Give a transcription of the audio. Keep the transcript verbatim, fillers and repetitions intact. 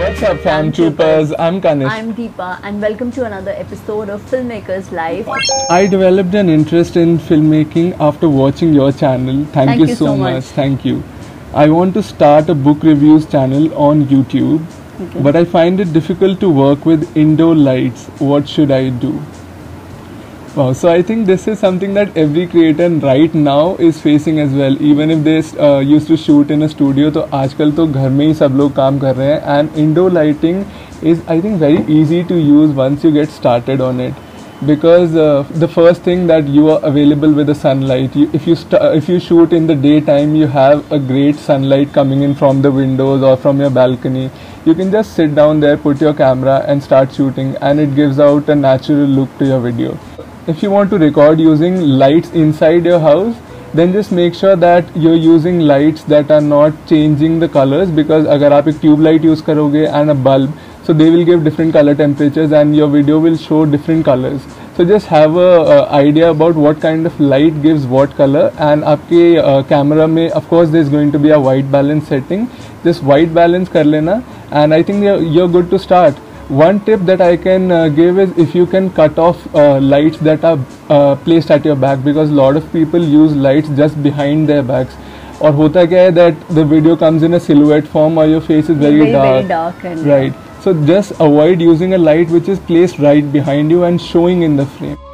What's up, fam troopers? I'm Kanish. I'm Deepa, and welcome to another episode of Filmmaker's Life. I developed an interest in filmmaking after watching your channel. Thank, Thank you, you so, so much. much. Thank you. I want to start a book reviews channel on YouTube, okay. but I find it difficult to work with indoor lights. What should I do? Wow, so I think this is something that every creator right now is facing as well. Even if they uh, used to shoot in a studio, तो आजकल तो घर में ही सब लोग काम कर रहे हैं. And indoor lighting is, I think, very easy to use once you get started on it, because uh, the first thing that you are available with the sunlight. You, if you if you shoot in the daytime, you have a great sunlight coming in from the windows or from your balcony. You can just sit down there, put your camera, and start shooting, and it gives out a natural look to your video. If you want to record using lights inside your house, then just make sure that you're using lights that are not changing the colors, because अगर आप एक tube light use करोगे and a bulb, so they will give different color temperatures and your video will show different colors. So just have a uh, idea about what kind of light gives what color, and आपके uh, camera में of course there is going to be a white balance setting. Just white balance कर लेना, and I think you're, you're good to start. One tip that I can uh, give is if you can cut off uh, lights that are uh, placed at your back, because a lot of people use lights just behind their backs. और होता क्या है that the video comes in a silhouette form or your face is very, very dark, very dark and right? So just avoid using a light which is placed right behind you and showing in the frame.